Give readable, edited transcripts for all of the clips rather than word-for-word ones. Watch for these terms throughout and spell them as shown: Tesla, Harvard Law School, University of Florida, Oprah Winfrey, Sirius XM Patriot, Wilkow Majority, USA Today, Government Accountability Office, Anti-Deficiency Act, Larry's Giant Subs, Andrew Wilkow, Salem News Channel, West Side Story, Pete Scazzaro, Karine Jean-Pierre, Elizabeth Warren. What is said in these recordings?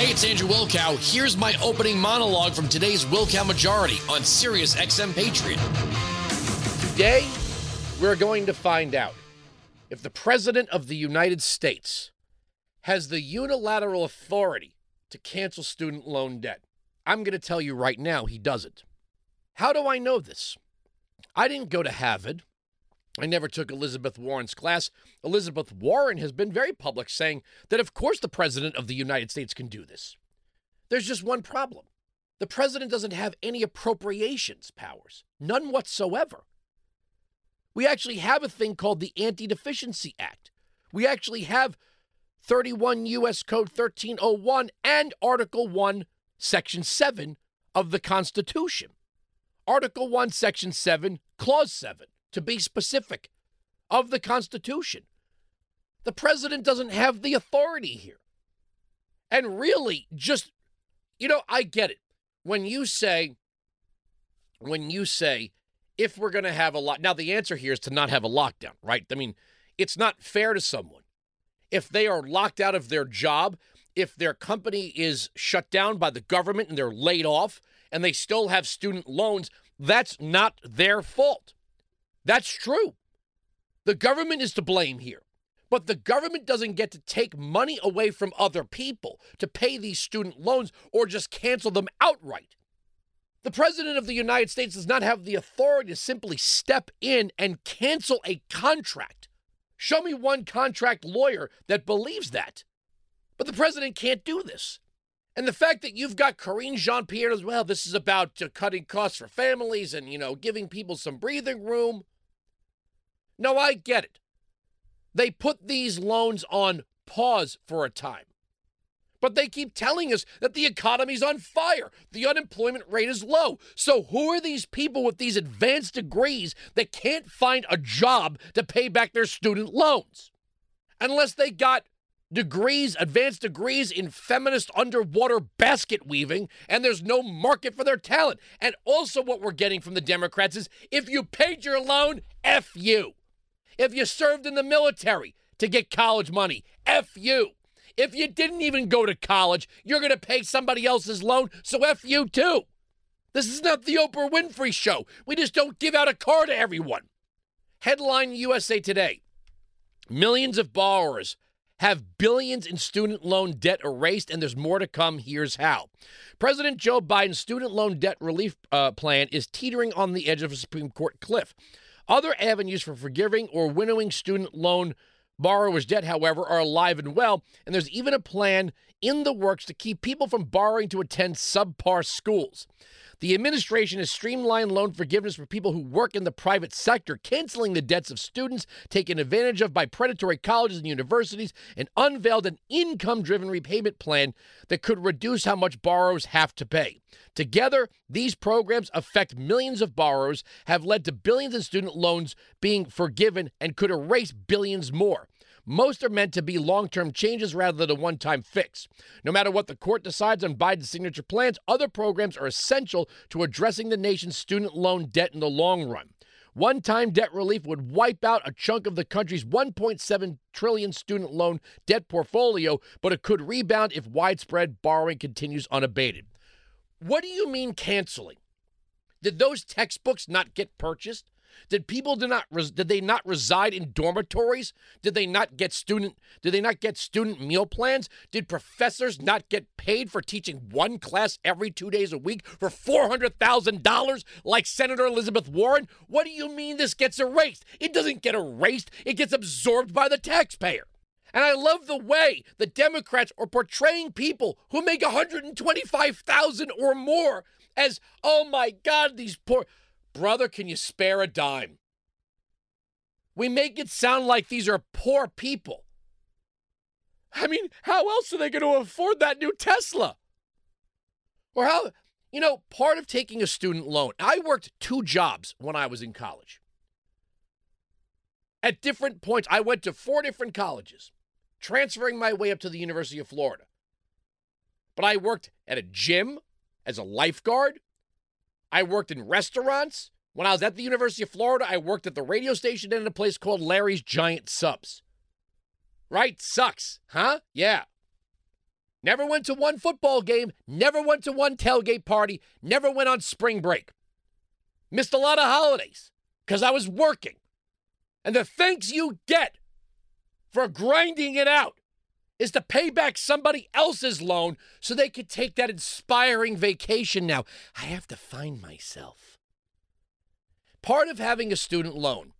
Hey, it's Andrew Wilkow. Here's my opening monologue from today's Wilkow Majority on Sirius XM Patriot. Today, we're going to find out if the President of the United States has the unilateral authority to cancel student loan debt. I'm going to tell you right now, he doesn't. How do I know this? I didn't go to Harvard. I never took Elizabeth Warren's class. Elizabeth Warren has been very public saying that, of course, the President of the United States can do this. There's just one problem. The President doesn't have any appropriations powers, none whatsoever. We actually have a thing called the Anti-Deficiency Act. We actually have 31 U.S. Code 1301 and Article 1, Section 7 of the Constitution. Article 1, Section 7, Clause 7, to be specific, of the Constitution. The President doesn't have the authority here. And really, just, I get it. When you say, if we're going to have a lockdown, now the answer here is to not have a lockdown, right? I mean, it's not fair to someone. If they are locked out of their job, if their company is shut down by the government and they're laid off and they still have student loans, that's not their fault. That's true. The government is to blame here. But the government doesn't get to take money away from other people to pay these student loans or just cancel them outright. The President of the United States does not have the authority to simply step in and cancel a contract. Show me one contract lawyer that believes that. But the President can't do this. And the fact that you've got Karine Jean-Pierre as well, this is about cutting costs for families and, giving people some breathing room. No, I get it. They put these loans on pause for a time. But they keep telling us that the economy's on fire. The unemployment rate is low. So who are these people with these advanced degrees that can't find a job to pay back their student loans? Unless they got degrees, advanced degrees in feminist underwater basket weaving, and there's no market for their talent. And also what we're getting from the Democrats is, if you paid your loan, F you. If you served in the military to get college money, F you. If you didn't even go to college, you're going to pay somebody else's loan, so F you too. This is not the Oprah Winfrey show. We just don't give out a car to everyone. Headline USA Today. Millions of borrowers have billions in student loan debt erased, and there's more to come. Here's how. President Joe Biden's student loan debt relief plan is teetering on the edge of a Supreme Court cliff. Other avenues for forgiving or winnowing student loan borrowers' debt, however, are alive and well, and there's even a plan in the works to keep people from borrowing to attend subpar schools. The administration has streamlined loan forgiveness for people who work in the private sector, canceling the debts of students taken advantage of by predatory colleges and universities, and unveiled an income-driven repayment plan that could reduce how much borrowers have to pay. Together, these programs affect millions of borrowers, have led to billions in student loans being forgiven, and could erase billions more. Most are meant to be long-term changes rather than a one-time fix. No matter what the court decides on Biden's signature plans, other programs are essential to addressing the nation's student loan debt in the long run. One-time debt relief would wipe out a chunk of the country's $1.7 trillion student loan debt portfolio, but it could rebound if widespread borrowing continues unabated. What do you mean canceling? Did those textbooks not get purchased? Did people did they not reside in dormitories? Did they not get student meal plans? Did professors not get paid for teaching one class every 2 days a week for $400,000 like Senator Elizabeth Warren? What do you mean this gets erased? It doesn't get erased. It gets absorbed by the taxpayer. And I love the way the Democrats are portraying people who make $125,000 or more as, oh my God, these poor... Brother, can you spare a dime? We make it sound like these are poor people. I mean, how else are they going to afford that new Tesla? Or how, part of taking a student loan. I worked two jobs when I was in college. At different points, I went to four different colleges, transferring my way up to the University of Florida. But I worked at a gym as a lifeguard. I worked in restaurants. When I was at the University of Florida, I worked at the radio station and in a place called Larry's Giant Subs. Right? Sucks, huh? Yeah. Never went to one football game, never went to one tailgate party, never went on spring break. Missed a lot of holidays because I was working. And the thanks you get for grinding it out is to pay back somebody else's loan so they could take that inspiring vacation now. I have to find myself. Part of having a student loan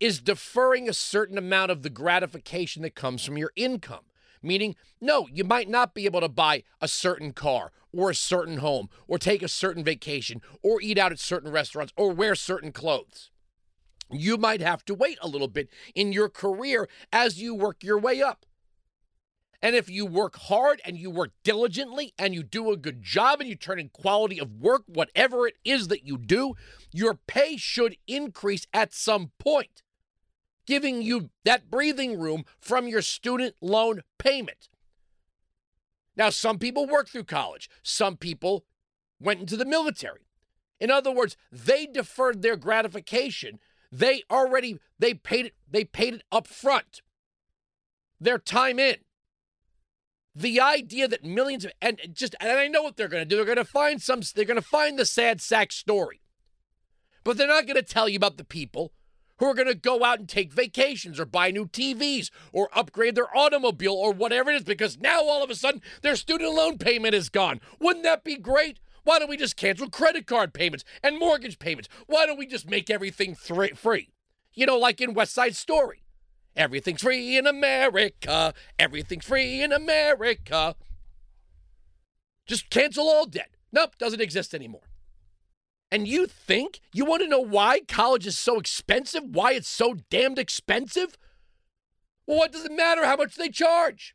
is deferring a certain amount of the gratification that comes from your income. Meaning, no, you might not be able to buy a certain car or a certain home or take a certain vacation or eat out at certain restaurants or wear certain clothes. You might have to wait a little bit in your career as you work your way up. And if you work hard and you work diligently and you do a good job and you turn in quality of work, whatever it is that you do, your pay should increase at some point, giving you that breathing room from your student loan payment. Now, some people work through college. Some people went into the military. In other words, they deferred their gratification. They paid it up front. Their time in. The idea that millions of and I know what they're going to do. They're going to find the sad sack story. But they're not going to tell you about the people who are going to go out and take vacations or buy new TVs or upgrade their automobile or whatever it is, because now all of a sudden their student loan payment is gone. Wouldn't that be great? Why don't we just cancel credit card payments and mortgage payments? Why don't we just make everything free? You know, like in West Side Story. Everything's free in America. Everything's free in America. Just cancel all debt. Nope, doesn't exist anymore. And you think? You want to know why college is so expensive? Why it's so damned expensive? Well, what does it matter how much they charge?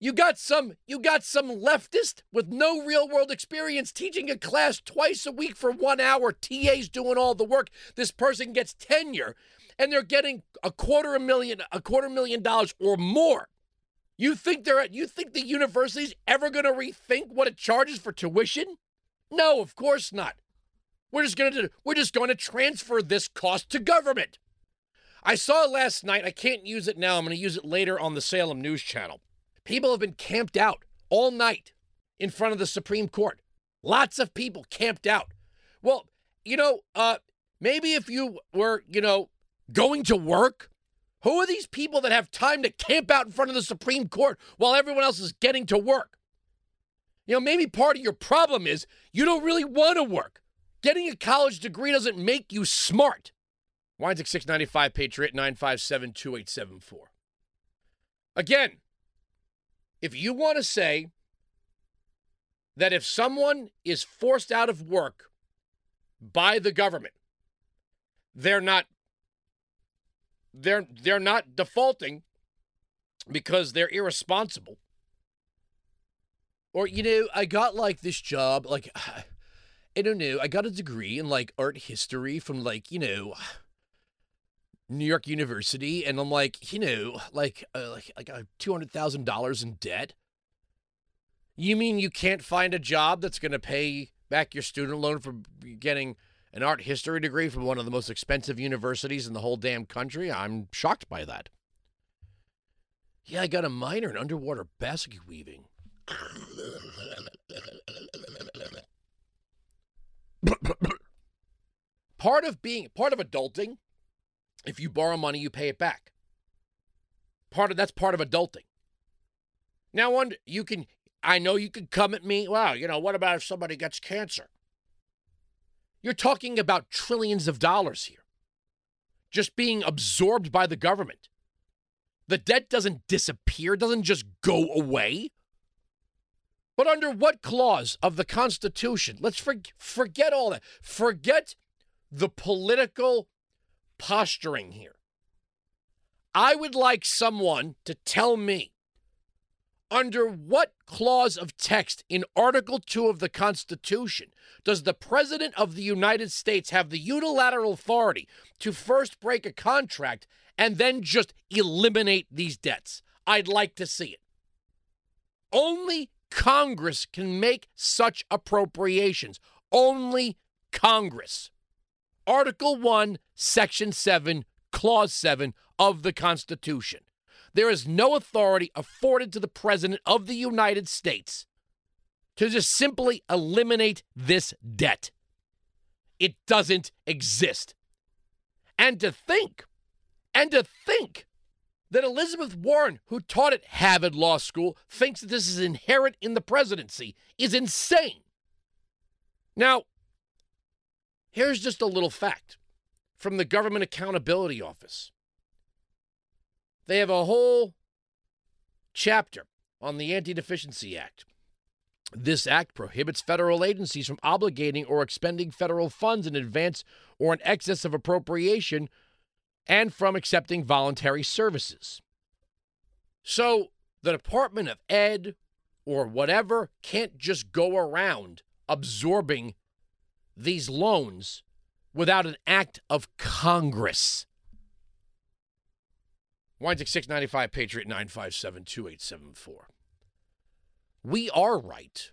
You got some leftist with no real-world experience teaching a class twice a week for 1 hour, TAs doing all the work. This person gets tenure, and they're getting a quarter million dollars or more. You think the university's ever going to rethink what it charges for tuition? No, of course not. We're just going to transfer this cost to government. I saw last night. I can't use it now. I'm going to use it later on the Salem News Channel. People have been camped out all night in front of the Supreme Court. Lots of people camped out. Well, you know, maybe if you were, you know, going to work, who are these people that have time to camp out in front of the Supreme Court while everyone else is getting to work? You know, maybe part of your problem is you don't really want to work. Getting a college degree doesn't make you smart. Winesick 695 Patriot 957-2874. Again, if you want to say that if someone is forced out of work by the government, they're not defaulting because they're irresponsible. Or, you know, I got like this job, like, I don't know, I got a degree in like art history from like, you know, New York University, and I'm like, you know, like I have $200,000 in debt. You mean you can't find a job that's going to pay back your student loan for getting an art history degree from one of the most expensive universities in the whole damn country? I'm shocked by that. Yeah, I got a minor in underwater basket weaving. Part of adulting, if you borrow money, you pay it back. That's part of adulting. Now, I know you can come at me. Wow, you know, what about if somebody gets cancer? You're talking about trillions of dollars here, just being absorbed by the government. The debt doesn't disappear, doesn't just go away. But under what clause of the Constitution? Let's forget all that. Forget the political posturing here. I would like someone to tell me under what clause of text in Article 2 of the Constitution does the President of the United States have the unilateral authority to first break a contract and then just eliminate these debts? I'd like to see it. Only Congress can make such appropriations. Only Congress. Article 1, Section 7, Clause 7 of the Constitution. There is no authority afforded to the President of the United States to just simply eliminate this debt. It doesn't exist. And to think that Elizabeth Warren, who taught at Harvard Law School, thinks that this is inherent in the presidency is insane. Now, here's just a little fact from the Government Accountability Office. They have a whole chapter on the Anti-Deficiency Act. This act prohibits federal agencies from obligating or expending federal funds in advance or in excess of appropriation and from accepting voluntary services. So the Department of Ed or whatever can't just go around absorbing these loans without an act of Congress. Winesick 695 Patriot 957-2874. We are right.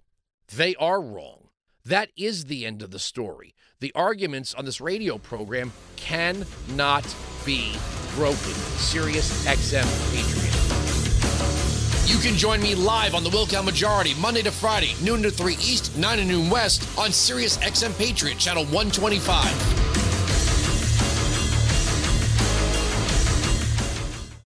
They are wrong. That is the end of the story. The arguments on this radio program cannot be broken. Sirius XM Patriot. You can join me live on the Wilkow Majority, Monday to Friday, noon to 3 East, 9 to noon West, on Sirius XM Patriot, channel 125.